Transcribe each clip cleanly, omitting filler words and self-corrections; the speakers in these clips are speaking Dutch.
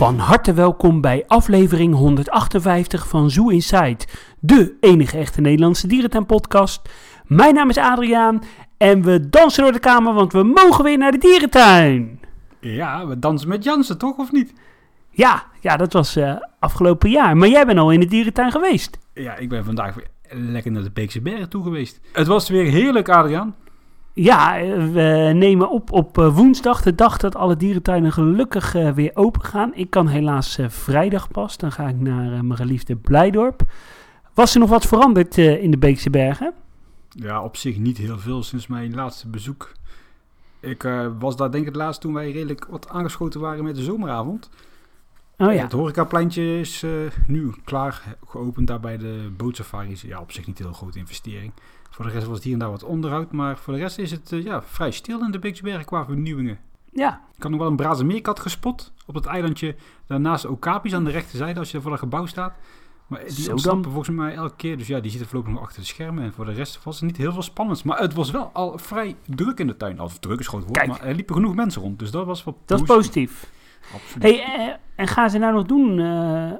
Van harte welkom bij aflevering 158 van Zoo Inside, de enige echte Nederlandse dierentuinpodcast. Mijn naam is Adriaan en we dansen door de kamer, want we mogen weer naar de dierentuin. Ja, we dansen met Jansen, toch, of niet? Ja, dat was afgelopen jaar, maar jij bent al in de dierentuin geweest. Ja, ik ben vandaag weer lekker naar de Beekse Bergen toe geweest. Het was weer heerlijk, Adriaan. Ja, we nemen op woensdag, de dag dat alle dierentuinen gelukkig weer open gaan. Ik kan helaas vrijdag pas, dan ga ik naar mijn geliefde Blijdorp. Was er nog wat veranderd in de Beekse Bergen? Ja, op zich niet heel veel sinds mijn laatste bezoek. Ik was daar denk ik het laatst toen wij redelijk wat aangeschoten waren met de zomeravond. Oh ja. Het horecapleintje is nu klaar geopend daar bij de bootsafaris. Ja, op zich niet een heel grote investering. Voor de rest was het hier en daar wat onderhoud, maar voor de rest is het vrij stil in de Beekse Bergen qua vernieuwingen. Ja. Ik had nog wel een braze meerkat gespot op het eilandje daarnaast Okapi's aan de rechterzijde als je voor het gebouw staat. Maar die ontsnappen volgens mij elke keer, dus ja, die zitten voorlopig nog achter de schermen. En voor de rest was het niet heel veel spannends, maar het was wel al vrij druk in de tuin. Al druk is groot woord, maar er liepen genoeg mensen rond, dus dat was wel positief. Dat is positief. Absoluut. Hey, en gaan ze nou nog doen?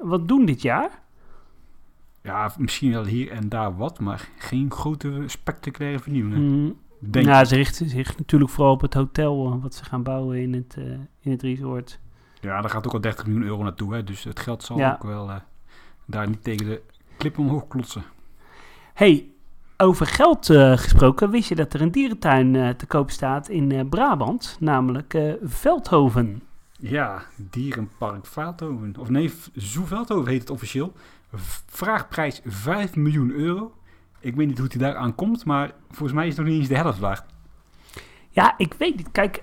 Wat doen dit jaar? Ja, misschien wel hier en daar wat, maar geen grote spectaculaire vernieuwingen. Nou, ze richten zich natuurlijk vooral op het hotel wat ze gaan bouwen in het resort. Ja, daar gaat ook al 30 miljoen euro naartoe, hè, dus het geld zal ook wel daar niet tegen de klip omhoog klotsen. Hey, over geld gesproken, wist je dat er een dierentuin te koop staat in Brabant, namelijk Veldhoven? Ja, Dierenpark Veldhoven. Of nee, Zoo Veldhoven heet het officieel. Vraagprijs 5 miljoen euro. Ik weet niet hoe die daar aan komt, maar volgens mij is het nog niet eens de helft waard. Ja, ik weet niet. Kijk,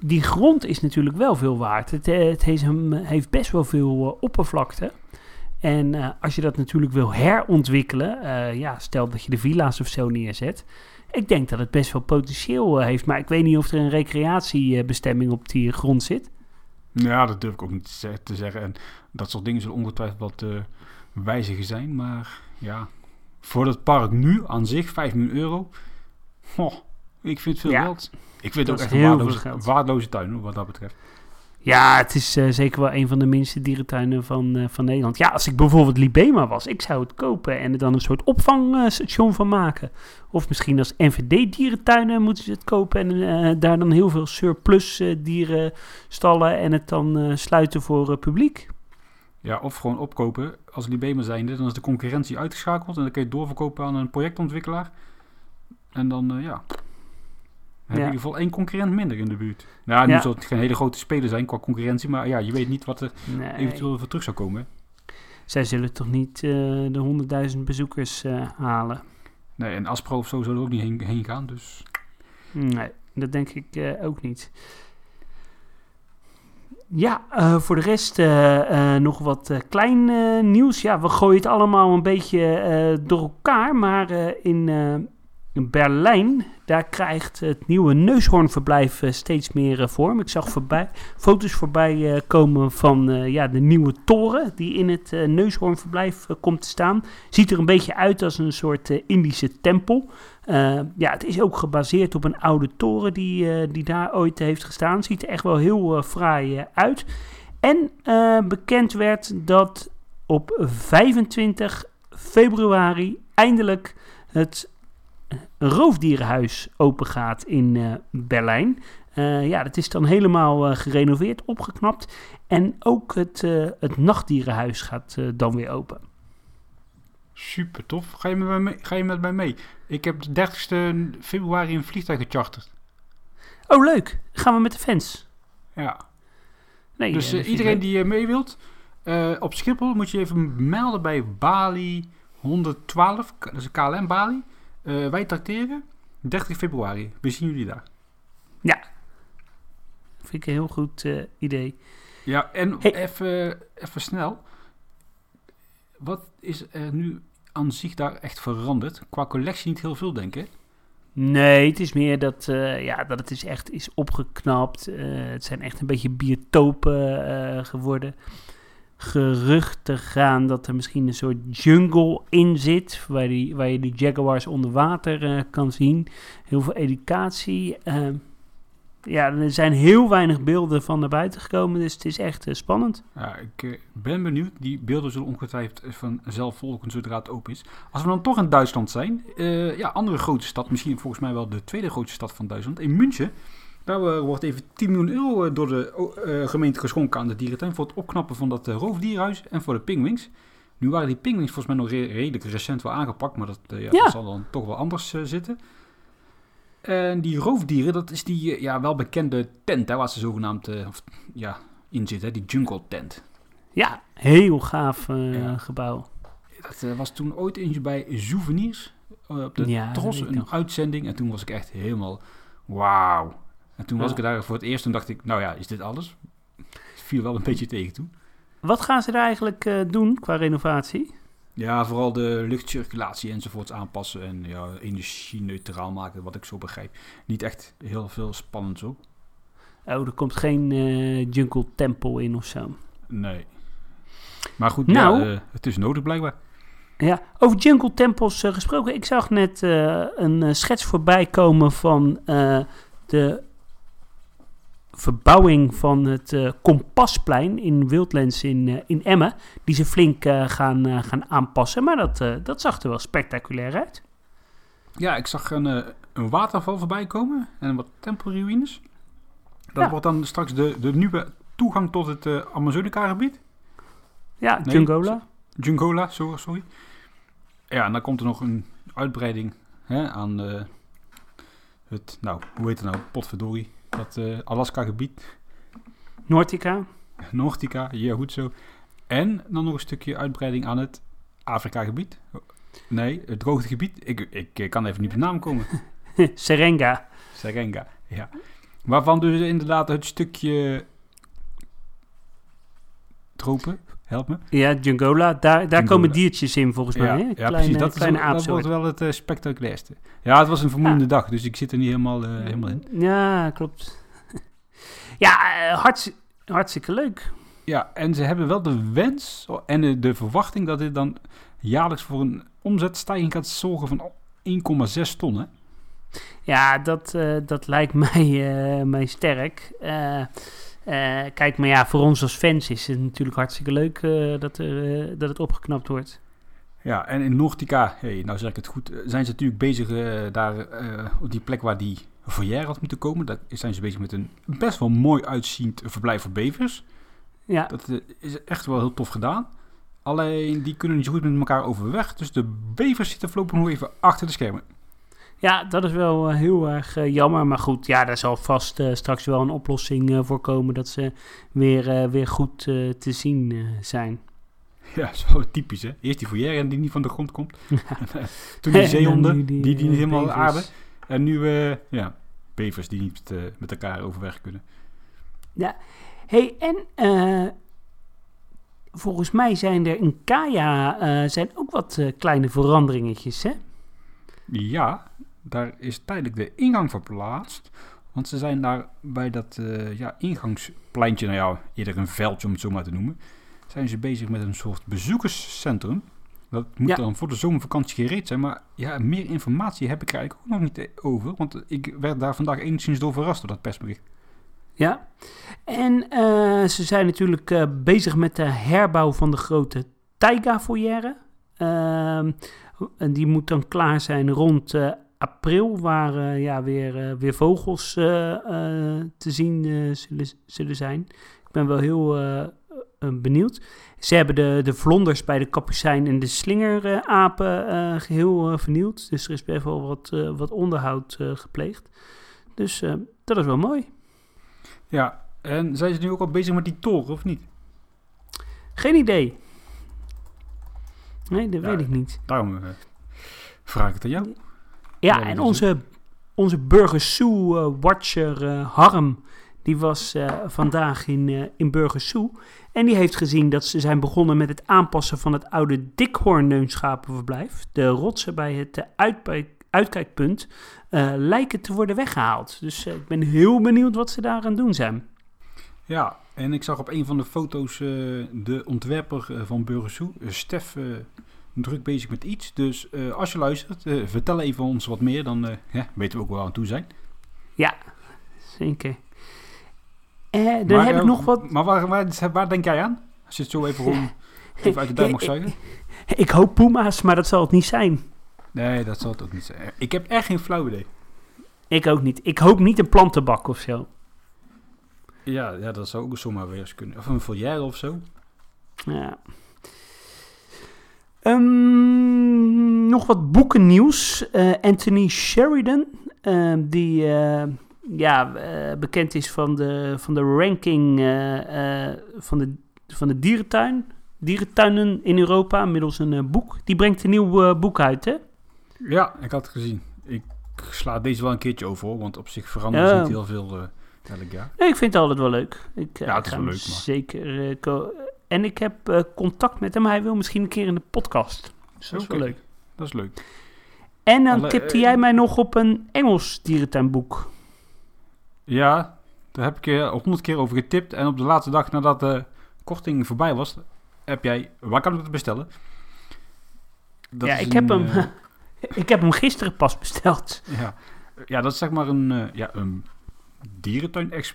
die grond is natuurlijk wel veel waard. Het heeft best wel veel oppervlakte. En als je dat natuurlijk wil herontwikkelen, stel dat je de villa's of zo neerzet. Ik denk dat het best wel potentieel heeft, maar ik weet niet of er een recreatiebestemming op die grond zit. Ja, dat durf ik ook niet te zeggen. En dat soort dingen zullen ongetwijfeld wat wijzigen zijn. Maar ja, voor dat park nu aan zich, 5 miljoen euro. Oh, ik vind veel geld. Ik vind het ook echt een waardeloze tuin, hoor, wat dat betreft. Ja, het is zeker wel een van de minste dierentuinen van Nederland. Ja, als ik bijvoorbeeld Libema was, ik zou het kopen en er dan een soort opvangstation van maken. Of misschien als NVD-dierentuinen moeten ze het kopen en daar dan heel veel surplus dieren stallen en het dan sluiten voor publiek. Ja, of gewoon opkopen als Libema zijnde. Dan is de concurrentie uitgeschakeld en dan kun je het doorverkopen aan een projectontwikkelaar. En dan, in ieder geval 1 concurrent minder in de buurt. Nou, nu zal het geen hele grote speler zijn qua concurrentie, maar ja, je weet niet wat er eventueel voor terug zou komen. Zij zullen toch niet de 100.000 bezoekers halen? Nee, en Aspro of zo zullen ook niet heen gaan, dus... Nee, dat denk ik ook niet. Ja, voor de rest nog wat klein nieuws. Ja, we gooien het allemaal een beetje door elkaar, maar in Berlijn, daar krijgt het nieuwe Neushoornverblijf steeds meer vorm. Ik zag foto's voorbij komen van de nieuwe toren die in het Neushoornverblijf komt te staan. Ziet er een beetje uit als een soort Indische tempel. Het is ook gebaseerd op een oude toren die daar ooit heeft gestaan. Ziet er echt wel heel fraai uit. En bekend werd dat op 25 februari eindelijk het roofdierenhuis opengaat in Berlijn. Dat is dan helemaal gerenoveerd, opgeknapt. En ook het nachtdierenhuis gaat dan weer open. Super tof. Ga je met mij mee? Ik heb de 30ste februari een vliegtuig gecharterd. Oh, leuk. Gaan we met de fans? Ja. Nee, dus iedereen die mee wilt, op Schiphol moet je even melden bij Bali 112. Dat is KLM Bali. Wij trakteren 30 februari. We zien jullie daar. Ja. Vind ik een heel goed idee. Ja, en even snel. Wat is er nu aan zich daar echt veranderd? Qua collectie niet heel veel, denk ik. Nee, het is meer dat het echt is opgeknapt. Het zijn echt een beetje biotopen geworden. Geruchten gaan dat er misschien een soort jungle in zit, waar je die jaguars onder water kan zien. Heel veel educatie. ja, er zijn heel weinig beelden van naar buiten gekomen, dus het is echt spannend. Ja, ik ben benieuwd. Die beelden zullen ongetwijfeld vanzelf volgen zodra het open is. Als we dan toch in Duitsland zijn, andere grote stad, misschien volgens mij wel de tweede grootste stad van Duitsland, in München. Daar wordt even 10 miljoen euro door de gemeente geschonken aan de dierentuin voor het opknappen van dat roofdierhuis en voor de pinguïns. Nu waren die pinguïns volgens mij nog redelijk recent wel aangepakt, maar dat zal dan toch wel anders zitten. En die roofdieren, dat is die wel bekende tent, hè, waar ze zogenaamd in zitten, die jungle tent. Ja, heel gaaf gebouw. Dat was toen ooit eens bij Souvenirs op de Tros, een uitzending. En toen was ik echt helemaal wauw. En toen was ik daar voor het eerst en dacht ik, nou ja, is dit alles? Het viel wel een beetje tegen toen. Wat gaan ze daar eigenlijk doen qua renovatie? Ja, vooral de luchtcirculatie enzovoorts aanpassen en energie-neutraal maken, wat ik zo begrijp. Niet echt heel veel spannends op. Oh, er komt geen jungle tempel in of zo? Nee. Maar goed, nou, het is nodig blijkbaar. Ja, over jungle tempels gesproken. Ik zag net een schets voorbij komen van de verbouwing van het Kompasplein in Wildlands in Emmen, die ze flink gaan aanpassen. Maar dat zag er wel spectaculair uit. Ja, ik zag een waterval voorbij komen en wat tempelruïnes. Dat wordt dan straks de nieuwe toegang tot het Amazonica-gebied. Ja, nee, Jungola, sorry. Ja, en dan komt er nog een uitbreiding aan het, nou, hoe heet het nou, potverdorie. Dat Alaska-gebied. Nortica, ja, goed zo. En dan nog een stukje uitbreiding aan het Afrika-gebied. Nee, het droogtegebied. Ik kan even niet op de naam komen. Serengeti, ja. Waarvan dus inderdaad het stukje tropen, help me. Ja, Jungola, daar komen diertjes in volgens mij. Hè? Ja, precies. Dat wordt wel het spectaculairste. Ja, het was een vermoeiende dag, dus ik zit er niet helemaal in. Ja, klopt. Ja, hartstikke leuk. Ja, en ze hebben wel de wens en de verwachting dat dit dan jaarlijks voor een omzetstijging gaat zorgen van 1,6 ton, hè? Ja, dat lijkt mij sterk. Kijk, maar ja, voor ons als fans is het natuurlijk hartstikke leuk dat het opgeknapt wordt. Ja, en in Nortica, nou zeg ik het goed, zijn ze natuurlijk bezig daar op die plek waar die foyer had moeten komen. Daar zijn ze bezig met een best wel mooi uitziend verblijf voor bevers. Ja. Dat is echt wel heel tof gedaan. Alleen, die kunnen niet zo goed met elkaar overweg. Dus de bevers zitten voorlopig nog even achter de schermen. Ja, dat is wel heel erg jammer. Maar goed, ja, daar zal vast straks wel een oplossing voor komen dat ze weer goed te zien zijn. Ja, zo typisch, hè? Eerst die foyer en die niet van de grond komt. Ja. Toen die zeehonden, die niet helemaal aarden. En nu, bevers die niet met elkaar overweg kunnen. Ja, volgens mij zijn er in Kaja ook wat kleine veranderingetjes, hè? Ja, daar is tijdelijk de ingang verplaatst. Want ze zijn daar bij dat ingangspleintje, eerder een veldje om het zo maar te noemen, zijn ze bezig met een soort bezoekerscentrum. Dat moet dan voor de zomervakantie gereed zijn. Maar ja, meer informatie heb ik er eigenlijk ook nog niet over. Want ik werd daar vandaag enigszins door verrast door dat persbericht. Ja, en ze zijn natuurlijk bezig met de herbouw van de grote taiga-foyer. En die moet dan klaar zijn rond april, waar weer vogels te zien zullen zijn. Ik ben wel heel benieuwd. Ze hebben de vlonders bij de kapucijn en de slingerapen geheel vernieuwd. Dus er is best wel wat onderhoud gepleegd. Dus dat is wel mooi. Ja, en zijn ze nu ook al bezig met die toren, of niet? Geen idee. Nee, dat weet ik niet. Daarom vraag ik het aan jou. Ja, en onze Burgers Zoo watcher Harm, die was vandaag in Burgers Zoo. En die heeft gezien dat ze zijn begonnen met het aanpassen van het oude dikhoornneusschapenverblijf. De rotsen bij het uitkijkpunt lijken te worden weggehaald. Dus ik ben heel benieuwd wat ze daar aan doen zijn. Ja, en ik zag op een van de foto's de ontwerper van Burgers Zoo, Stef, druk bezig met iets. Dus als je luistert, vertel even ons wat meer, dan weten we ook wel aan toe zijn. Ja, zeker. Dan heb ik nog wat... Maar waar denk jij aan? Als je het zo even, even uit de duim mag zuigen. Ik hoop puma's, maar dat zal het niet zijn. Nee, dat zal het ook niet zijn. Ik heb echt geen flauw idee. Ik ook niet. Ik hoop niet een plantenbak of zo. Ja, dat zou ook zomaar weer eens kunnen. Of een foyer of zo. Ja. Nog wat boekennieuws. Anthony Sheridan, die bekend is van de ranking van de dierentuinen in Europa middels een boek. Die brengt een nieuw boek uit, hè? Ja, ik had het gezien. Ik sla deze wel een keertje over, hoor, want op zich verandert niet heel veel elk jaar. Nee, ik vind het altijd wel leuk. Het is wel leuk, maar... Zeker. En ik heb contact met hem. Hij wil misschien een keer in de podcast. Dus dat is wel leuk. Dat is leuk. En dan tipte jij mij nog op een Engels dierentuinboek. Ja, daar heb ik je 100 keer over getipt. En op de laatste dag nadat de korting voorbij was, heb jij... Waar kan ik het bestellen? Ik heb hem gisteren pas besteld. Ja, dat is zeg maar een dierentuin-gids,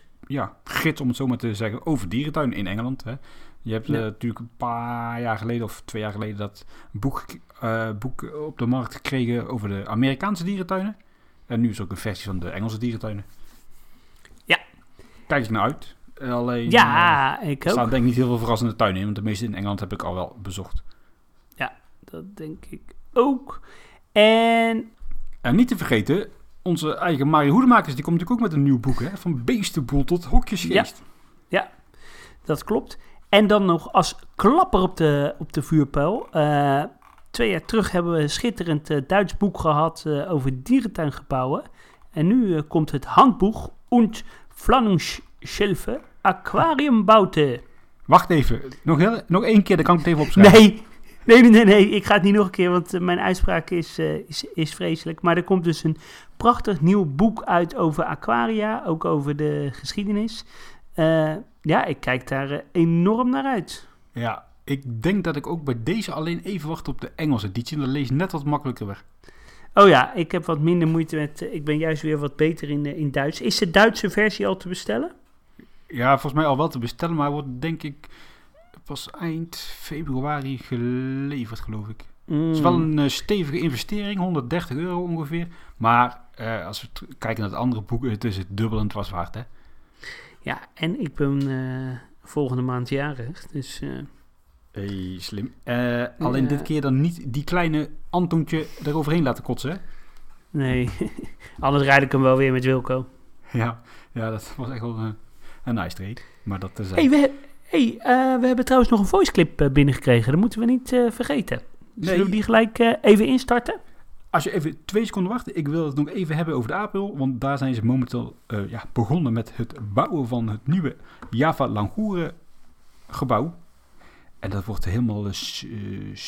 om het zo maar te zeggen, over dierentuin in Engeland, hè. Je hebt natuurlijk een paar jaar geleden of 2 jaar geleden dat boek op de markt gekregen over de Amerikaanse dierentuinen. En nu is er ook een versie van de Engelse dierentuinen. Ja. Kijk eens naar uit. Alleen, ik ook. Er staan denk ik niet heel veel verrassende tuinen in, want de meeste in Engeland heb ik al wel bezocht. Ja, dat denk ik ook. En niet te vergeten, onze eigen Marie Hoedemakers, die komt natuurlijk ook met een nieuw boek, hè? Van beestenboel tot hokjesgeest. Ja, dat klopt. En dan nog als klapper op de vuurpijl. 2 jaar terug hebben we een schitterend Duits boek gehad over dierentuingebouwen. En nu komt het handboek und Pflanzenschilfe Aquariumbauten. Wacht even, nog 1 keer, dan kan ik het even opschrijven. Nee, ik ga het niet nog een keer, want mijn uitspraak is vreselijk. Maar er komt dus een prachtig nieuw boek uit over aquaria, ook over de geschiedenis. Ik kijk daar enorm naar uit. Ja, ik denk dat ik ook bij deze alleen even wacht op de Engelse editie. Dat leest net wat makkelijker weg. Oh ja, ik heb wat minder moeite met... Ik ben juist weer wat beter in Duits. Is de Duitse versie al te bestellen? Ja, volgens mij al wel te bestellen. Maar wordt denk ik pas eind februari geleverd, geloof ik. Het is wel een stevige investering, €130 ongeveer. Maar als we kijken naar het andere boek, het is het dubbel en het was waard, hè? Ja, en ik ben volgende maand jarig, dus... slim. Alleen dit keer dan niet die kleine Antontje eroverheen laten kotsen, hè? Nee, anders rijd ik hem wel weer met Wilco. Ja, dat was echt wel een nice treat, maar dat is... we hebben trouwens nog een voiceclip binnengekregen, dat moeten we niet vergeten. Zullen we die gelijk even instarten? Als je even 2 seconden wacht, ik wil het nog even hebben over de April, want daar zijn ze momenteel begonnen met het bouwen van het nieuwe Java Langoeren gebouw. En dat wordt helemaal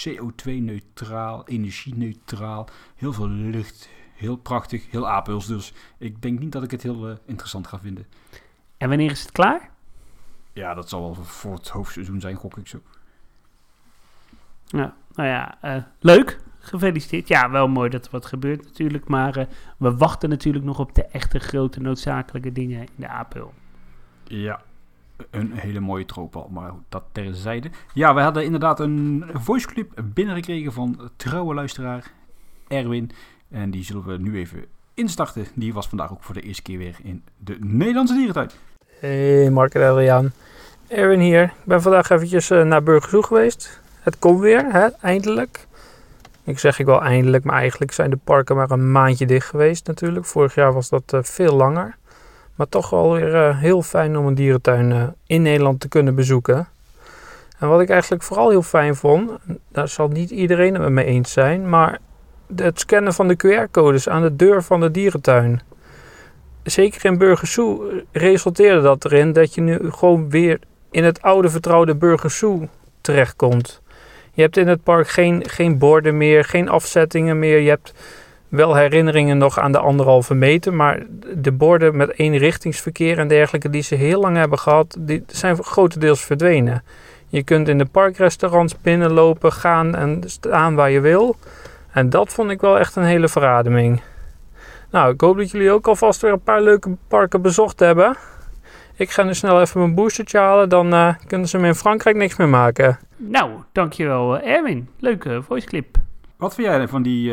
CO2-neutraal, energie-neutraal, heel veel lucht, heel prachtig, heel Apels. Dus ik denk niet dat ik het heel interessant ga vinden. En wanneer is het klaar? Ja, dat zal wel voor het hoofdseizoen zijn, gok ik zo. Ja, leuk. Gefeliciteerd. Ja, wel mooi dat er wat gebeurt natuurlijk. Maar we wachten natuurlijk nog op de echte grote noodzakelijke dingen in de Apel. Ja, een hele mooie troop al. Maar dat terzijde. Ja, we hadden inderdaad een voiceclip binnengekregen van trouwe luisteraar Erwin. En die zullen we nu even instarten. Die was vandaag ook voor de eerste keer weer in de Nederlandse dierentuin. Hey Mark en Adriaan. Erwin hier. Ik ben vandaag eventjes naar Burgers Zoo geweest. Het komt weer, hè? Eindelijk. Ik wel eindelijk, maar eigenlijk zijn de parken maar een maandje dicht geweest natuurlijk. Vorig jaar was dat veel langer. Maar toch wel weer heel fijn om een dierentuin in Nederland te kunnen bezoeken. En wat ik eigenlijk vooral heel fijn vond, daar zal niet iedereen het mee eens zijn, maar het scannen van de QR-codes aan de deur van de dierentuin. Zeker in Burgers Zoo resulteerde dat erin dat je nu gewoon weer in het oude vertrouwde Burgers Zoo terechtkomt. Je hebt in het park geen borden meer, geen afzettingen meer. Je hebt wel herinneringen nog aan de 1,5 meter. Maar de borden met eenrichtingsverkeer en dergelijke die ze heel lang hebben gehad, die zijn grotendeels verdwenen. Je kunt in de parkrestaurants binnenlopen, gaan en staan waar je wil. En dat vond ik wel echt een hele verademing. Nou, ik hoop dat jullie ook alvast weer een paar leuke parken bezocht hebben. Ik ga nu snel even mijn boostertje halen. Dan kunnen ze me in Frankrijk niks meer maken. Nou, dankjewel Erwin. Leuke voiceclip. Wat vind jij dan van die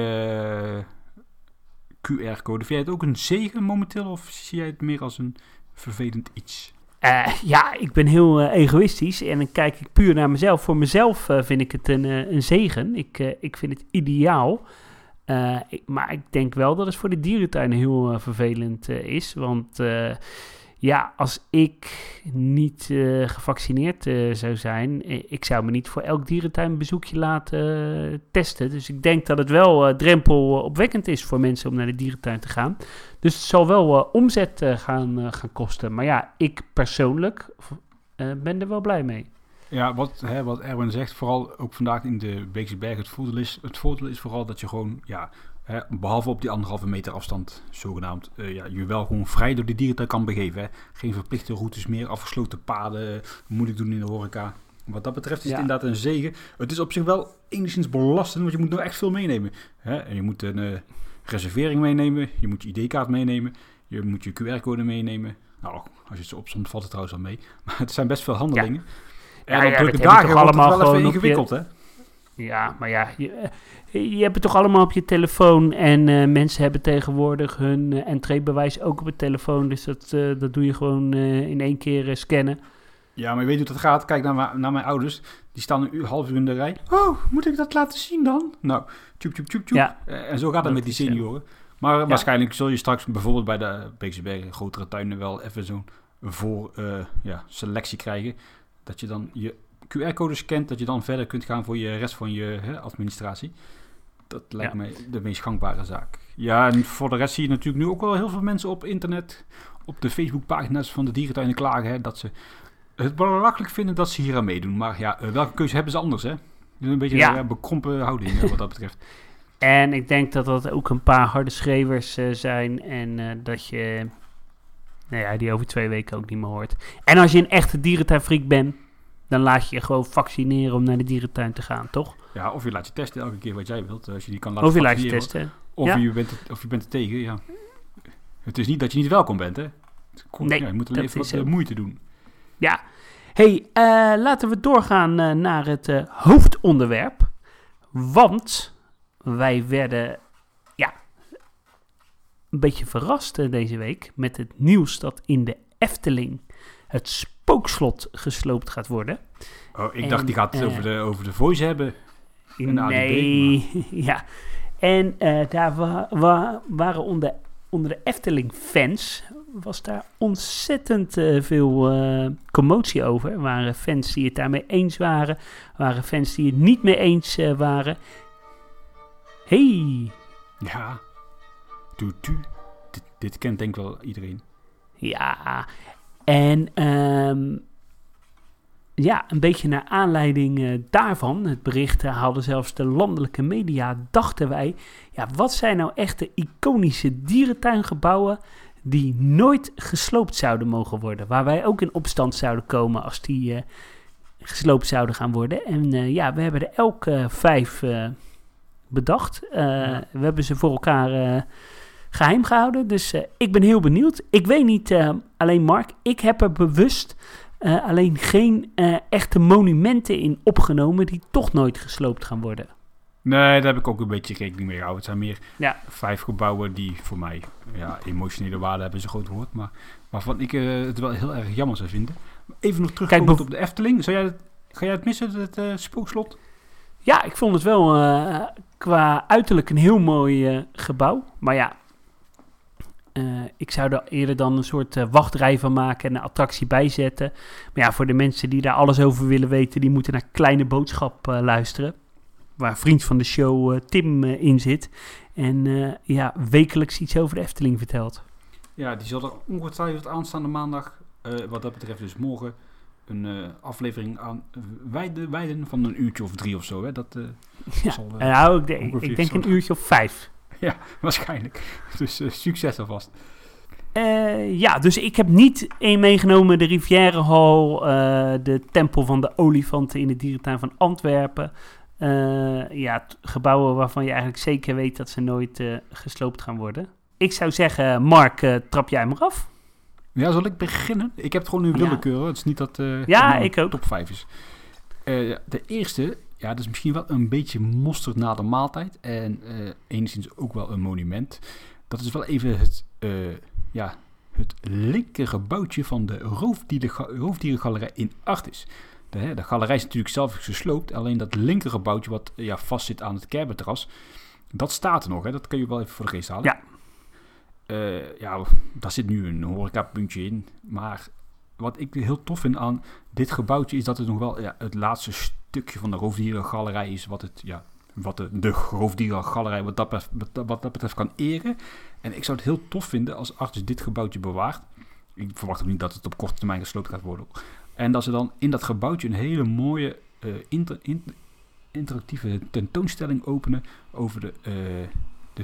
QR-code? Vind jij het ook een zegen momenteel? Of zie jij het meer als een vervelend iets? Ja, ik ben heel egoïstisch en dan kijk ik puur naar mezelf. Voor mezelf vind ik het een zegen. Ik vind het ideaal. Maar ik denk wel dat het voor de dierentuinen heel vervelend is. Want ja, als ik niet gevaccineerd zou zijn, ik zou me niet voor elk dierentuinbezoekje laten testen. Dus ik denk dat het wel drempelopwekkend is voor mensen om naar de dierentuin te gaan. Dus het zal wel omzet gaan kosten. Maar ja, ik persoonlijk ben er wel blij mee. Ja, wat Erwin zegt, vooral ook vandaag in de Beekse Bergen, het voordeel is vooral dat je gewoon, ja, behalve op die 1,5 meter afstand zogenaamd, je wel gewoon vrij door die dierentuin kan begeven. Hè. Geen verplichte routes meer, afgesloten paden, moeilijk doen in de horeca. Wat dat betreft is het inderdaad een zegen. Het is op zich wel enigszins belastend, want je moet nou echt veel meenemen. Hè. En je moet een reservering meenemen, je moet je ID-kaart meenemen, je moet je QR-code meenemen. Nou, als je het zo opzomt valt het trouwens al mee. Maar het zijn best veel handelingen. Ja. En op drukke dagen wordt het wel even ingewikkeld, hè? Ja, maar ja, je hebt het toch allemaal op je telefoon. En mensen hebben tegenwoordig hun entreebewijs ook op het telefoon. Dus dat doe je gewoon in één keer scannen. Ja, maar je weet hoe dat gaat. Kijk naar mijn ouders. Die staan een half uur in de rij. Oh, moet ik dat laten zien dan? Nou, tjoep. Ja, en zo gaat dat met die senioren. Maar waarschijnlijk zul je straks bijvoorbeeld bij de Beekse Bergen, grotere tuinen, wel even zo'n selectie krijgen. Dat je dan je QR-code scant, dat je dan verder kunt gaan voor je rest van je administratie. Dat lijkt mij de meest gangbare zaak. Ja, en voor de rest zie je natuurlijk nu ook wel heel veel mensen op internet, op de Facebookpagina's van de dierentuinen klagen, hè, dat ze het belachelijk vinden dat ze hier aan meedoen. Maar ja, welke keuze hebben ze anders, hè? Dus een beetje een bekrompen houding wat dat betreft. En ik denk dat dat ook een paar harde schreeuwers zijn en dat je... Nou ja, die over 2 weken ook niet meer hoort. En als je een echte dierentuinfreak bent, dan laat je je gewoon vaccineren om naar de dierentuin te gaan, toch? Ja, of je laat je testen elke keer wat jij wilt. Als je die kan laten of je laat je testen. Of je bent er tegen, ja. Het is niet dat je niet welkom bent, hè? Je moet alleen even wat moeite doen. Ja. Hey, laten we doorgaan naar het hoofdonderwerp. Want wij werden... een beetje verrast deze week met het nieuws dat in de Efteling het spookslot gesloopt gaat worden. Oh, ik dacht die gaat het over de voice hebben. Nee, ADB, maar... ja. En daar waren onder de Efteling-fans, was daar ontzettend veel commotie over. Er waren fans die het daarmee eens waren, waren fans die het niet mee eens waren. Hey. Ja. Dit kent denk ik wel iedereen. Ja, en een beetje naar aanleiding daarvan, het bericht haalden zelfs de landelijke media, dachten wij, ja, wat zijn nou echt de iconische dierentuingebouwen die nooit gesloopt zouden mogen worden, waar wij ook in opstand zouden komen als die gesloopt zouden gaan worden. En we hebben er elk 5 bedacht. We hebben ze voor elkaar... geheim gehouden, dus ik ben heel benieuwd. Ik weet niet, alleen Mark, ik heb er bewust alleen geen echte monumenten in opgenomen die toch nooit gesloopt gaan worden. Nee, daar heb ik ook een beetje rekening mee gehouden. Het zijn meer 5 gebouwen die voor mij emotionele waarde hebben, is een groot woord, maar waarvan ik het wel heel erg jammer zou vinden. Even nog terugkomen op de Efteling. Ga jij het missen, het spookslot? Ja, ik vond het wel qua uiterlijk een heel mooi gebouw, maar ja, ik zou er eerder dan een soort wachtrij van maken en een attractie bijzetten. Maar ja, voor de mensen die daar alles over willen weten, die moeten naar Kleine Boodschap luisteren. Waar vriend van de show Tim in zit. En wekelijks iets over de Efteling vertelt. Ja, die zal er ongetwijfeld aanstaande maandag, wat dat betreft dus morgen, een aflevering aan wijden van een uurtje of 3 of zo. Hè? Dat zal, ik denk een uurtje of 5. Ja, waarschijnlijk. Dus succes alvast. Dus ik heb niet meegenomen de Rivièrahal, de tempel van de olifanten in de dierentuin van Antwerpen. Gebouwen waarvan je eigenlijk zeker weet dat ze nooit gesloopt gaan worden. Ik zou zeggen, Mark, trap jij maar af. Ja, zal ik beginnen? Ik heb het gewoon nu willekeurig. Ja. Het is niet dat ik ook. Top 5 is. De eerste, ja, dat is misschien wel een beetje mosterd na de maaltijd. En enigszins ook wel een monument. Dat is wel even het linker gebouwtje van de Roofdierengalerij in Artis. De galerij is natuurlijk zelf gesloopt. Alleen dat linker gebouwtje wat vastzit aan het kerberterras, dat staat er nog. Hè? Dat kun je wel even voor de geest halen. Ja. Daar zit nu een horecapuntje in. Maar wat ik heel tof vind aan dit gebouwtje is dat het nog wel het laatste stukje van de roofdierengalerij is. Wat de roofdierengalerij wat dat betreft kan eren. En ik zou het heel tof vinden als Artis dit gebouwtje bewaart. Ik verwacht ook niet dat het op korte termijn gesloopt gaat worden. En dat ze dan in dat gebouwtje een hele mooie interactieve tentoonstelling openen over de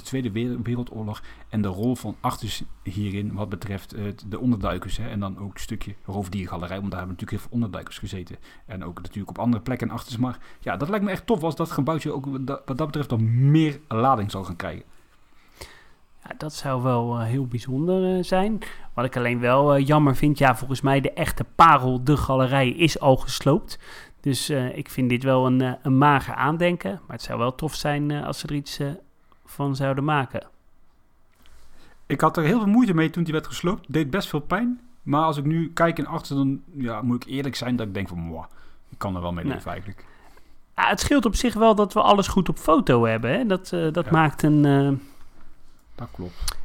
Tweede Wereldoorlog en de rol van Artis hierin wat betreft de onderduikers. Hè, en dan ook een stukje roofdiergalerij, want daar hebben natuurlijk heel veel onderduikers gezeten. En ook natuurlijk op andere plekken in Artis. Maar ja, dat lijkt me echt tof als dat gebouwtje ook wat dat betreft dan meer lading zal gaan krijgen. Ja, dat zou wel heel bijzonder zijn. Wat ik alleen wel jammer vind, volgens mij de echte parel, de galerij, is al gesloopt. Dus ik vind dit wel een mager aandenken. Maar het zou wel tof zijn als ze er iets van zouden maken. Ik had er heel veel moeite mee toen die werd gesloopt. Het deed best veel pijn. Maar als ik nu kijk in achter, dan moet ik eerlijk zijn dat ik denk van, ik kan er wel mee leven eigenlijk. Ja, het scheelt op zich wel dat we alles goed op foto hebben. Hè? Dat maakt een... Dat klopt.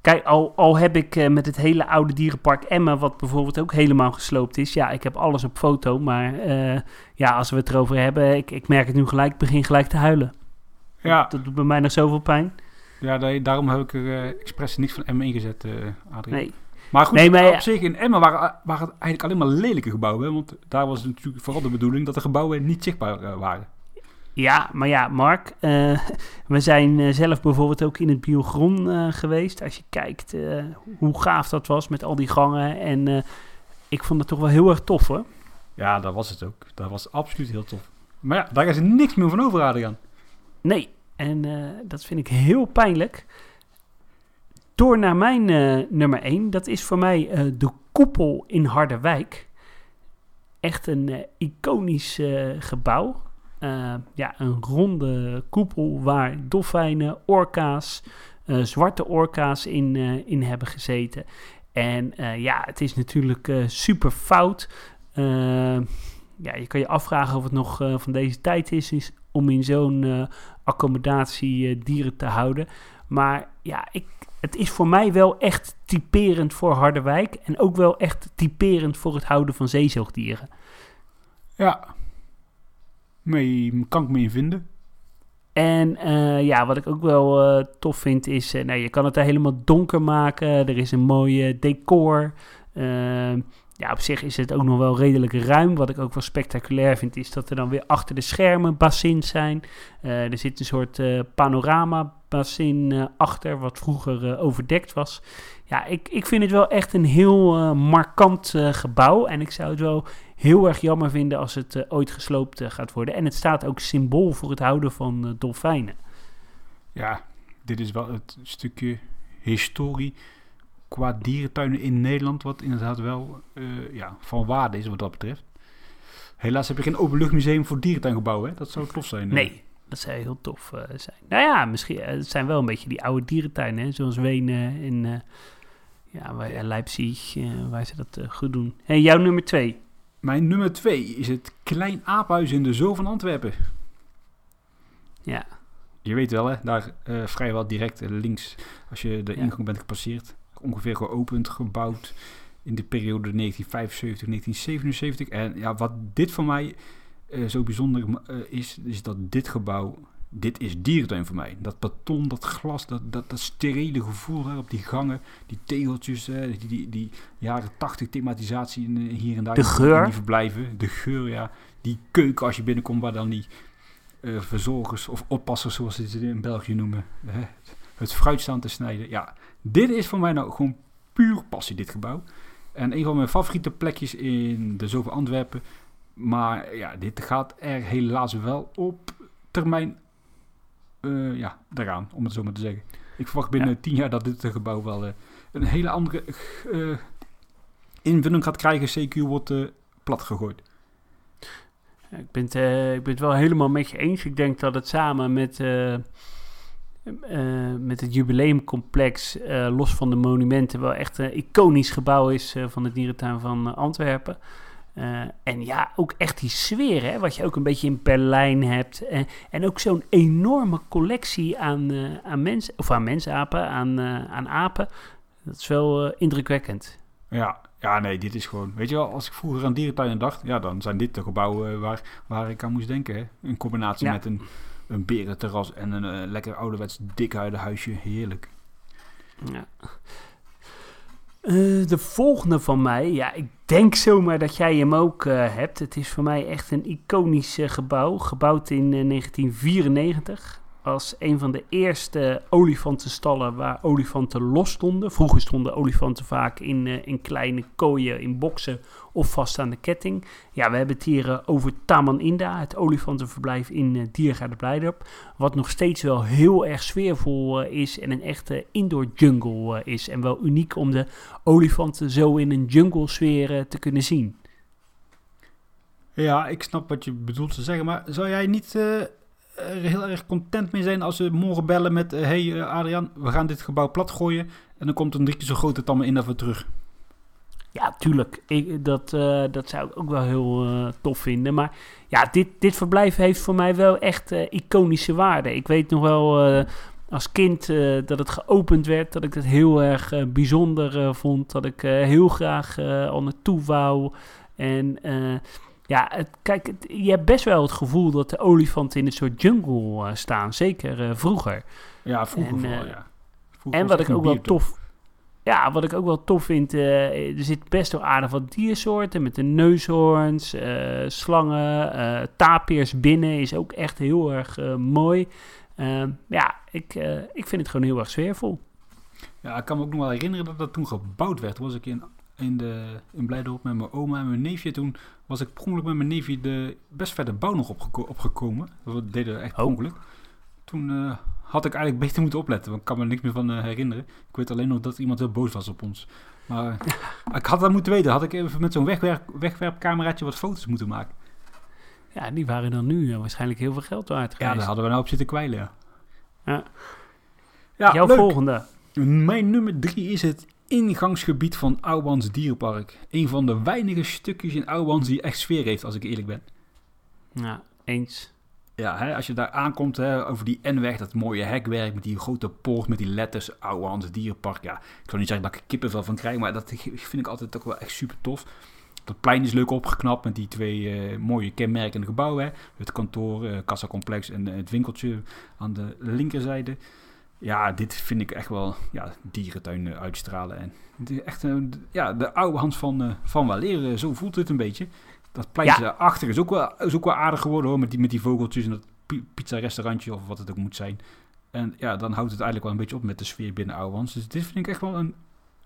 Kijk, al heb ik met het hele oude dierenpark Emmen, wat bijvoorbeeld ook helemaal gesloopt is. Ja, ik heb alles op foto, maar als we het erover hebben, ik merk het nu gelijk, begin gelijk te huilen. Ja. Dat doet bij mij nog zoveel pijn. Ja, daarom heb ik er expres niks van Emmen ingezet, Adrie. Nee. Maar goed, op zich in Emmen waren het eigenlijk alleen maar lelijke gebouwen. Hè? Want daar was natuurlijk vooral de bedoeling dat de gebouwen niet zichtbaar waren. Ja, maar Mark, we zijn zelf bijvoorbeeld ook in het Biogron geweest. Als je kijkt hoe gaaf dat was met al die gangen. En ik vond het toch wel heel erg tof, hoor. Ja, dat was het ook. Dat was absoluut heel tof. Maar ja, daar is er niks meer van over, Adriaan. Nee, en dat vind ik heel pijnlijk. Door naar mijn nummer 1. Dat is voor mij de koepel in Harderwijk. Echt een iconisch gebouw. Een ronde koepel waar dolfijnen, orka's, zwarte orka's in hebben gezeten. En het is natuurlijk super fout. Je kan je afvragen of het nog van deze tijd is om in zo'n accommodatie dieren te houden. Maar het is voor mij wel echt typerend voor Harderwijk. En ook wel echt typerend voor het houden van zeezoogdieren. Ja, kan ik me in vinden. En wat ik ook wel tof vind is... je kan het daar helemaal donker maken. Er is een mooi decor. Op zich is het ook nog wel redelijk ruim. Wat ik ook wel spectaculair vind is dat er dan weer achter de schermen bassins zijn. Er zit een soort panorama-bassin achter wat vroeger overdekt was. Ja, ik vind het wel echt een heel markant gebouw. En ik zou het wel heel erg jammer vinden als het ooit gesloopt gaat worden. En het staat ook symbool voor het houden van dolfijnen. Ja, dit is wel het stukje historie qua dierentuinen in Nederland, wat inderdaad wel van waarde is wat dat betreft. Helaas heb je geen openluchtmuseum voor dierentuingebouwen, hè? Dat zou tof zijn. Nee, dat zou heel tof zijn. Nou ja, misschien het zijn wel een beetje die oude dierentuinen, hè? Zoals Wenen en Leipzig, waar ze dat goed doen. En jouw nummer 2? Mijn nummer 2 is het Klein Aaphuis in de Zoo van Antwerpen. Ja. Je weet wel, hè? Daar vrijwel direct links, als je de ingang bent gepasseerd. Ongeveer geopend, gebouwd in de periode 1975-1977. En wat dit voor mij zo bijzonder is dat dit gebouw, dit is dierentuin voor mij. Dat beton, dat glas, dat steriele gevoel hè, op die gangen, die tegeltjes, die jaren 80 thematisatie hier en daar. De geur. Die verblijven, de geur, ja. Die keuken als je binnenkomt, waar dan die verzorgers of oppassers, zoals ze het in België noemen, hè, het fruit staan te snijden. Ja, dit is voor mij nou gewoon puur passie, dit gebouw. En een van mijn favoriete plekjes in de Zoo van Antwerpen. Maar ja, dit gaat er helaas wel op termijn ja, daaraan, om het zo maar te zeggen. Ik verwacht binnen 10 jaar dat dit gebouw wel een hele andere invulling gaat krijgen. CQ wordt plat gegooid. Ik ben het wel helemaal met je eens. Ik denk dat het samen met het jubileumcomplex, los van de monumenten, wel echt een iconisch gebouw is van de dierentuin van Antwerpen. En ja, ook echt die sfeer, hè, wat je ook een beetje in Berlijn hebt. En ook zo'n enorme collectie aan apen. Dat is wel indrukwekkend. Ja, nee, dit is gewoon... Weet je wel, als ik vroeger aan dierentuinen dacht... Ja, dan zijn dit de gebouwen waar ik aan moest denken, hè. In combinatie met een berenterras en een lekker ouderwets dikhuidenhuisje. Heerlijk. Ja. De volgende van mij... Ja, ik denk zomaar dat jij hem ook hebt. Het is voor mij echt een iconisch gebouw. Gebouwd in 1994... als een van de eerste olifantenstallen waar olifanten los stonden. Vroeger stonden olifanten vaak in kleine kooien, in boksen of vast aan de ketting. Ja, we hebben het hier over Taman-Inda, het olifantenverblijf in Diergaarde Blijdorp. Wat nog steeds wel heel erg sfeervol is en een echte indoor jungle is. En wel uniek om de olifanten zo in een jungle sfeer te kunnen zien. Ja, ik snap wat je bedoelt te zeggen, maar zou jij niet... heel erg content mee zijn als ze morgen bellen met... hey Adriaan, we gaan dit gebouw plat gooien... en dan komt een 3 keer zo grote Taman-Inda weer terug. Ja, tuurlijk. Dat zou ik ook wel heel tof vinden. Maar ja, dit verblijf heeft voor mij wel echt iconische waarde. Ik weet nog wel als kind dat het geopend werd... dat ik het heel erg bijzonder vond. Dat ik heel graag al naartoe wou. En... je hebt best wel het gevoel dat de olifanten in een soort jungle staan. Zeker vroeger. Ja, vroeger vooral, ja. Vroeger en wat ik ook wel tof vind... er zit best wel aardig wat diersoorten... met de neushoorns, slangen, tapirs binnen... is ook echt heel erg mooi. Ik vind het gewoon heel erg sfeervol. Ja, ik kan me ook nog wel herinneren dat dat toen gebouwd werd. Toen was ik in Blijdorp met mijn oma en mijn neefje. Toen was ik per ongeluk met mijn neefje de best verre bouw nog opgekomen. Dat deden we echt per ongeluk. Toen had ik eigenlijk beter moeten opletten, want ik kan me niks meer van herinneren. Ik weet alleen nog dat iemand heel boos was op ons. Maar ik had dat moeten weten. Had ik even met zo'n wegwerpcameraatje wat foto's moeten maken. Ja, die waren dan nu waarschijnlijk heel veel geld waard geweest. Ja, daar hadden we nou op zitten kwijlen. Ja, jouw leuk. Volgende. Mijn nummer 3 is het ingangsgebied van Ouwehands Dierenpark. Een van de weinige stukjes in Ouwehands die echt sfeer heeft, als ik eerlijk ben. Ja, eens. Ja, hè, als je daar aankomt, hè, over die N-weg, dat mooie hekwerk met die grote poort, met die letters, Ouwehands Dierenpark. Ja, ik zou niet zeggen dat ik kippenvel van krijg, maar dat vind ik altijd ook wel echt super tof. Dat plein is leuk opgeknapt met die 2 mooie kenmerkende gebouwen. Hè. Het kantoor, kassacomplex en het winkeltje aan de linkerzijde. Ja, dit vind ik echt wel dierentuin uitstralen. En echt de Ouwehands van Waleer, zo voelt het een beetje. Dat pleintje daarachter is ook wel aardig geworden hoor, met die vogeltjes en dat pizza-restaurantje of wat het ook moet zijn. En ja, dan houdt het eigenlijk wel een beetje op met de sfeer binnen Ouwehands. Dus dit vind ik echt wel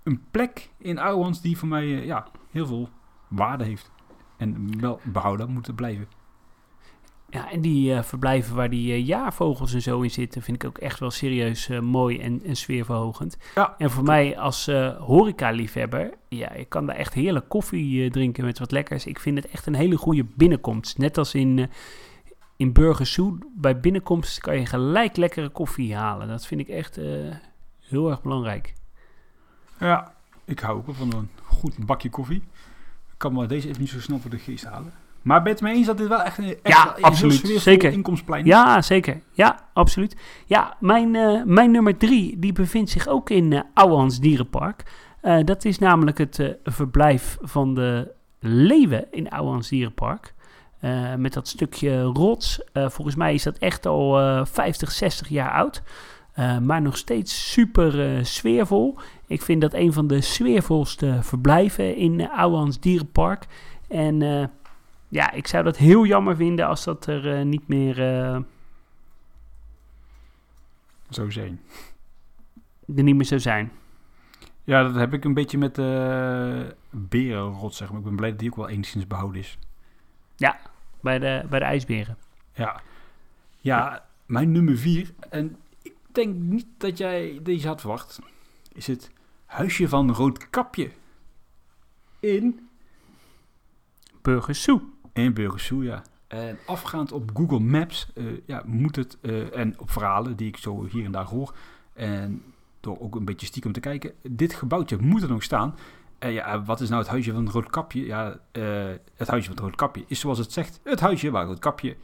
een plek in Ouwehands die voor mij heel veel waarde heeft. En wel behouden moet blijven. Ja, en die verblijven waar die jaarvogels en zo in zitten... vind ik ook echt wel serieus mooi en sfeerverhogend. Ja. En voor mij als horecaliefhebber... ja, ik kan daar echt heerlijk koffie drinken met wat lekkers. Ik vind het echt een hele goede binnenkomst. Net als in Burgers Zoo. Bij binnenkomst kan je gelijk lekkere koffie halen. Dat vind ik echt heel erg belangrijk. Ja, ik hou ook van een goed bakje koffie. Ik kan maar deze even niet zo snel voor de geest halen. Maar ben je het mee eens dat dit wel echt een inkomstplein is? Ja, zeker. Ja, absoluut. Ja, mijn nummer 3, die bevindt zich ook in Ouwehands Dierenpark. Dat is namelijk het verblijf van de leeuwen in Ouwehands Dierenpark. Met dat stukje rots. Volgens mij is dat echt al 50, 60 jaar oud. Maar nog steeds super sfeervol. Ik vind dat een van de sfeervolste verblijven in Ouwehands Dierenpark. En... ja, ik zou dat heel jammer vinden als dat er niet meer... Zo zijn. Er niet meer zou zijn. Ja, dat heb ik een beetje met berenrot, zeg maar. Ik ben blij dat die ook wel enigszins behouden is. Ja, bij de ijsberen. Ja. Mijn nummer 4, en ik denk niet dat jij deze had verwacht, is het Huisje van Roodkapje in Burgers Zoo. In Burgers Zoo, ja. En afgaand op Google Maps moet het, en op verhalen die ik zo hier en daar hoor, en door ook een beetje stiekem te kijken, dit gebouwtje moet er nog staan. En ja, wat is nou het Huisje van Roodkapje? Ja, het Huisje van Roodkapje is, zoals het zegt, het huisje waar Roodkapje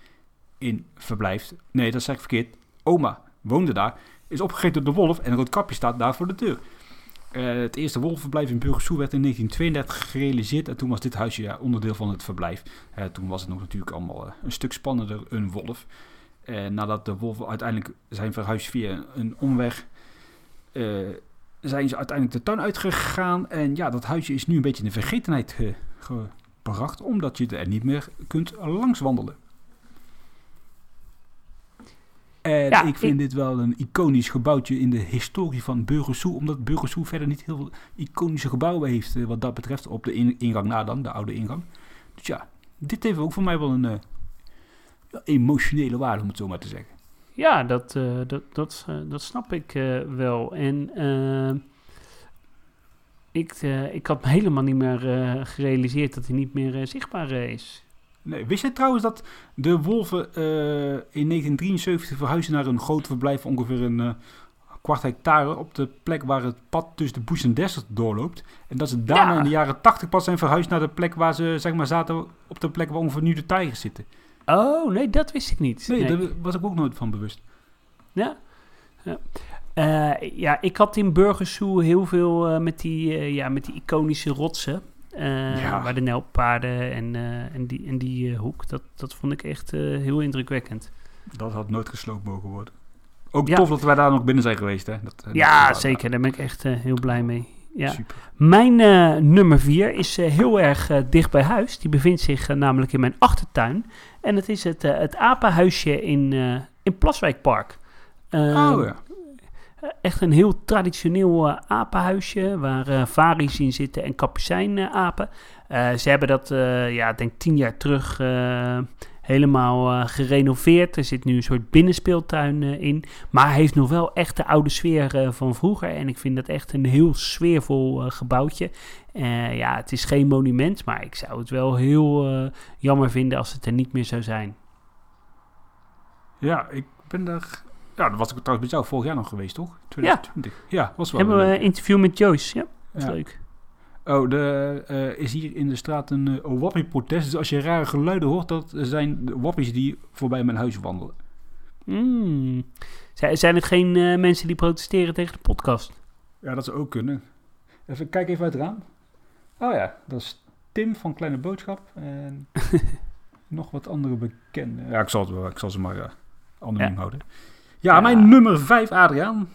in verblijft. Nee, dat zeg ik verkeerd. Oma woonde daar, is opgegeten door de wolf en Roodkapje staat daar voor de deur. Het eerste wolvenverblijf in Burgers Zoo werd in 1932 gerealiseerd en toen was dit huisje onderdeel van het verblijf. Toen was het nog natuurlijk allemaal een stuk spannender, een wolf. Nadat de wolven uiteindelijk zijn verhuisd via een omweg, zijn ze uiteindelijk de tuin uitgegaan. En ja, dat huisje is nu een beetje in de vergetenheid gebracht, omdat je er niet meer kunt langs wandelen. En ja, ik vind dit wel een iconisch gebouwtje in de historie van Burgers Zoo, omdat Burgers Zoo verder niet heel veel iconische gebouwen heeft wat dat betreft op de ingang na dan, de oude ingang. Dus ja, dit heeft ook voor mij wel een emotionele waarde, om het zo maar te zeggen. Ja, dat snap ik wel. En ik had me helemaal niet meer gerealiseerd dat hij niet meer zichtbaar is. Nee, wist je trouwens dat de wolven in 1973 verhuisden naar een groot verblijf, ongeveer een kwart hectare, op de plek waar het pad tussen de bush en desert doorloopt. En dat ze daarna in de jaren 80 pas zijn verhuisd naar de plek waar ze zaten, op de plek waar ongeveer nu de tijgers zitten. Oh, nee, dat wist ik niet. Nee, daar was ik ook nooit van bewust. Ja. Ik had in Burgers Zoo heel veel met die iconische rotsen. Waar de nijlpaarden en die hoek, dat vond ik echt heel indrukwekkend. Dat had nooit gesloopt mogen worden. Ook tof dat wij daar nog binnen zijn geweest, hè? Zeker. Daar ben ik echt heel blij mee. Ja. Super. Mijn nummer 4 is heel erg dicht bij huis. Die bevindt zich namelijk in mijn achtertuin. En dat is het apenhuisje in Plaswijkpark. Echt een heel traditioneel apenhuisje waar varies in zitten en kapucijnapen. Ze hebben dat, denk 10 jaar terug helemaal gerenoveerd. Er zit nu een soort binnenspeeltuin in. Maar hij heeft nog wel echt de oude sfeer van vroeger. En ik vind dat echt een heel sfeervol gebouwtje. Het is geen monument, maar ik zou het wel heel jammer vinden als het er niet meer zou zijn. Ja, ik ben daar... Ja, dat was ik trouwens bij jou vorig jaar nog geweest, toch? 2020. Ja, was wel. Hebben we een interview met Joyce, ja? Dat is leuk. Oh, er is hier in de straat een wappie-protest. Dus als je rare geluiden hoort, dat zijn wappies die voorbij mijn huis wandelen. Zijn het geen mensen die protesteren tegen de podcast? Ja, dat zou ook kunnen. Kijk even uit het raam. Oh ja, dat is Tim van Kleine Boodschap. En nog wat andere bekenden. Ja, ik zal ze maar anoniem houden. Ja, mijn nummer 5, Adriaan,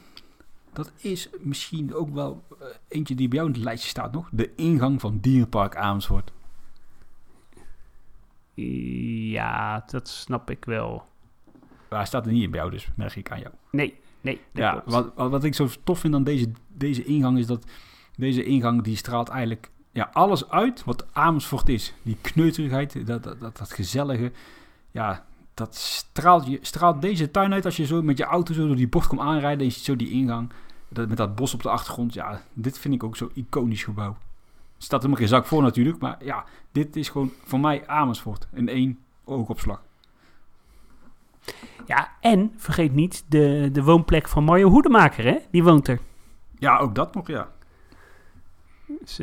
dat is misschien ook wel eentje die bij jou in het lijstje staat nog. De ingang van Dierenpark Amersfoort. Ja, dat snap ik wel. Maar hij staat er niet in bij jou, dus merk ik aan jou. Nee. Ja, wat ik zo tof vind aan deze ingang is dat deze ingang die straalt eigenlijk alles uit wat Amersfoort is. Die kneuterigheid, dat gezellige, dat straalt deze tuin uit als je zo met je auto zo door die bocht komt aanrijden en je ziet zo die ingang met dat bos op de achtergrond. Ja, dit vind ik ook zo'n iconisch gebouw. Er staat helemaal geen zak voor natuurlijk, maar ja, dit is gewoon voor mij Amersfoort in 1 oogopslag. Ja, en vergeet niet de woonplek van Marie Hoedemaker, hè? Die woont er. Ja, ook dat nog, ja. Dus,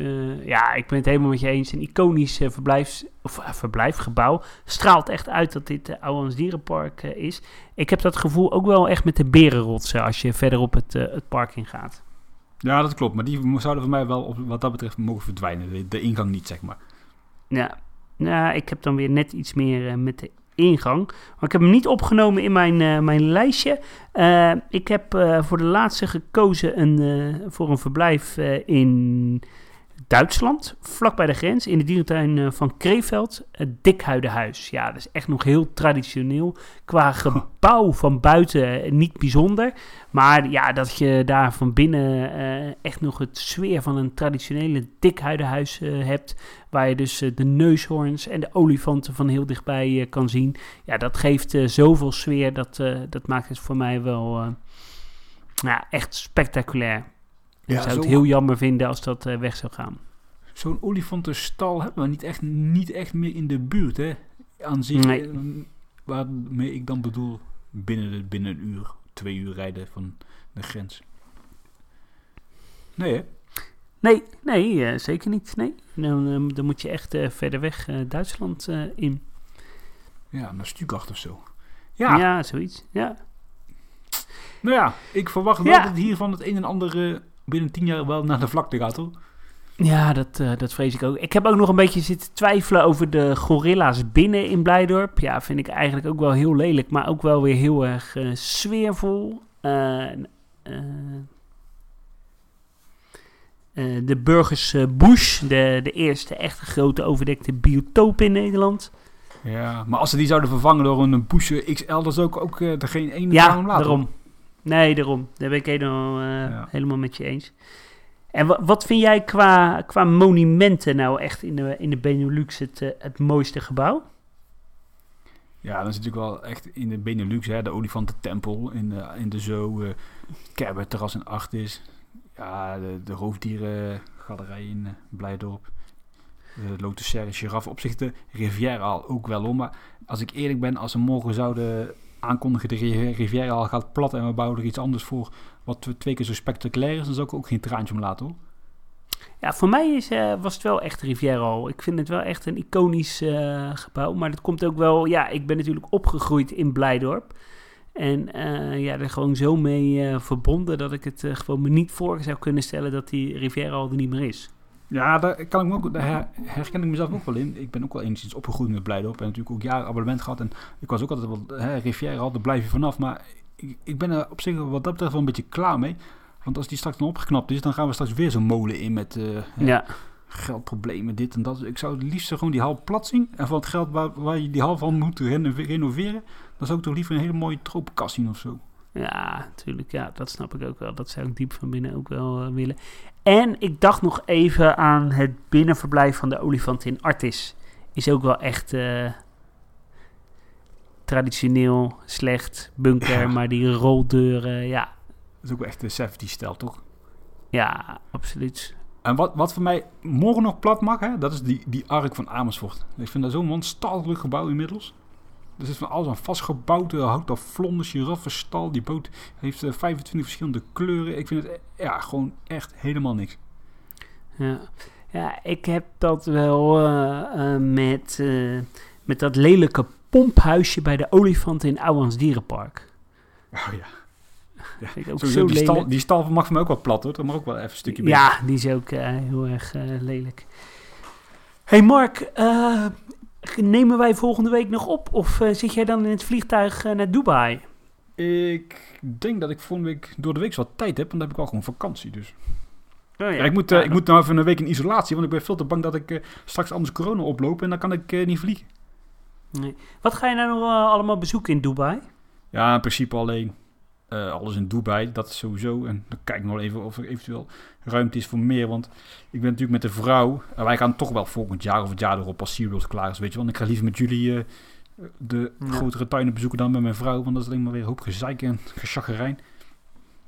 ik ben het helemaal met je eens. Een iconisch verblijfgebouw straalt echt uit dat dit Ouwehands Dierenpark is. Ik heb dat gevoel ook wel echt met de berenrotsen als je verder op het park ingaat. Ja, dat klopt. Maar die zouden voor mij wel wat dat betreft mogen verdwijnen. De ingang niet, zeg maar. Ja, nou, ik heb dan weer net iets meer met de ingang. Maar ik heb hem niet opgenomen in mijn lijstje. Ik heb voor de laatste gekozen voor een verblijf in Duitsland, vlakbij de grens, in de dierentuin van Krefeld, het Dikhuidenhuis. Ja, dat is echt nog heel traditioneel. Qua gebouw van buiten niet bijzonder. Maar ja, dat je daar van binnen echt nog het sfeer van een traditionele Dikhuidenhuis hebt. Waar je dus de neushoorns en de olifanten van heel dichtbij kan zien. Ja, dat geeft zoveel sfeer. Dat maakt het voor mij wel echt spectaculair. Ik zou het heel jammer vinden als dat weg zou gaan. Zo'n olifantenstal hebben we niet echt meer in de buurt, hè? Aan zich, nee. Waarmee ik dan bedoel, binnen een uur, 2 uur rijden van de grens. Nee, hè? Nee, zeker niet. Nee. Dan moet je echt verder weg Duitsland in. Ja, naar Stuttgart of zo. Ja, zoiets, ja. Nou ja, ik verwacht wel dat het hiervan het een en ander... binnen 10 jaar wel naar de vlakte gaat, hoor. Ja, dat vrees ik ook. Ik heb ook nog een beetje zitten twijfelen over de gorilla's binnen in Blijdorp. Ja, vind ik eigenlijk ook wel heel lelijk, maar ook wel weer heel erg sfeervol. De Burgers Bush, de eerste echte grote overdekte biotoop in Nederland. Ja, maar als ze die zouden vervangen door een Bush XL, dat is ook geen ene daarom later. Ja, daarom. Nee, daarom. Daar ben ik helemaal met je eens. En wat vind jij qua monumenten nou echt in de Benelux het mooiste gebouw? Ja, dat is natuurlijk wel echt in de Benelux, hè, de olifantentempel in de zoo. Terras in Artis. Ja, de roofdierengalerij in Blijdorp. De Lotus Serre, giraffe opzichten. Rivièrahal ook wel om. Maar als ik eerlijk ben, als ze morgen zouden... aankondigen de Rivièrahal gaat plat en we bouwen er iets anders voor wat 2 keer zo spectaculair is, dan zou ik ook geen traantje om laten, hoor. Ja, voor mij was het wel echt Rivièrahal. Ik vind het wel echt een iconisch gebouw, maar dat komt ook wel... Ja, ik ben natuurlijk opgegroeid in Blijdorp en er gewoon zo mee verbonden dat ik het gewoon me niet voor zou kunnen stellen dat die Rivièrahal er niet meer is. Ja, daar herken ik mezelf ook wel in. Ik ben ook wel enigszins opgegroeid met Blijdorp. En natuurlijk ook jaren abonnement gehad. En ik was ook altijd wel... Rivièrahal, daar blijf je vanaf. Maar ik ben er op zich wat dat betreft wel een beetje klaar mee. Want als die straks dan opgeknapt is... dan gaan we straks weer zo'n molen in met geldproblemen, dit en dat. Ik zou het liefst gewoon die hal plat zien. En van het geld waar je die hal van moet renoveren... dan zou ik toch liever een hele mooie tropenkast zien of zo. Ja, natuurlijk. Ja, dat snap ik ook wel. Dat zou ik diep van binnen ook wel willen. En ik dacht nog even aan het binnenverblijf van de olifant in Artis. Is ook wel echt traditioneel, slecht, bunker, maar die roldeuren, ja. Dat is ook wel echt de 70s-stijl, toch? Ja, absoluut. En wat voor mij morgen nog plat mag, hè, dat is die Ark van Amersfoort. Ik vind dat zo'n monsterlijk gebouw inmiddels. Dus het is van alles aan vastgebouwd, hout af vlonders, giraffenstal. Die boot heeft 25 verschillende kleuren. Ik vind het gewoon echt helemaal niks. Ja, ik heb dat wel met dat lelijke pomphuisje bij de olifanten in Ouwehands Dierenpark. Oh ja. Ja, vind ik ook zo die stal mag van mij ook wel plat, hoor. Dat mag ook wel even een stukje binnen. Ja, die is ook heel erg lelijk. Hey Mark, nemen wij volgende week nog op? Of zit jij dan in het vliegtuig naar Dubai? Ik denk dat ik volgende week door de week wat tijd heb. Want dan heb ik wel gewoon vakantie, dus. Oh ja. Ja, ik moet nou even een week in isolatie. Want ik ben veel te bang dat ik straks anders corona oploop. En dan kan ik niet vliegen. Nee. Wat ga je nou allemaal bezoeken in Dubai? Ja, in principe alleen alles in Dubai. Dat is sowieso. En dan kijk ik nog even of er eventueel ruimte is voor meer. Want ik ben natuurlijk met de vrouw. En wij gaan toch wel volgend jaar of het jaar erop als Sirius klaar is. Weet je wel. Want ik ga liever met jullie de grotere tuinen bezoeken dan met mijn vrouw. Want dat is alleen maar weer een hoop gezeik en gechaggerijn.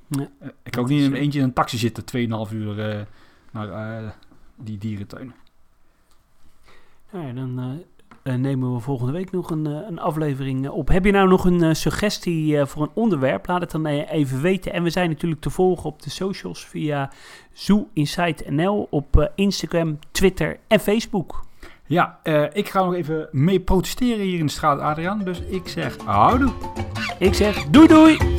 Ja, ik kan ook niet in mijn eentje in een taxi zitten. 2,5 uur naar die dierentuinen. Nou ja, dan... nemen we volgende week nog een aflevering op. Heb je nou nog een suggestie voor een onderwerp? Laat het dan even weten. En we zijn natuurlijk te volgen op de socials via Zoo Inside NL op Instagram, Twitter en Facebook. Ja, ik ga nog even mee protesteren hier in de straat, Adriaan. Dus ik zeg houdoe. Ik zeg doei doei.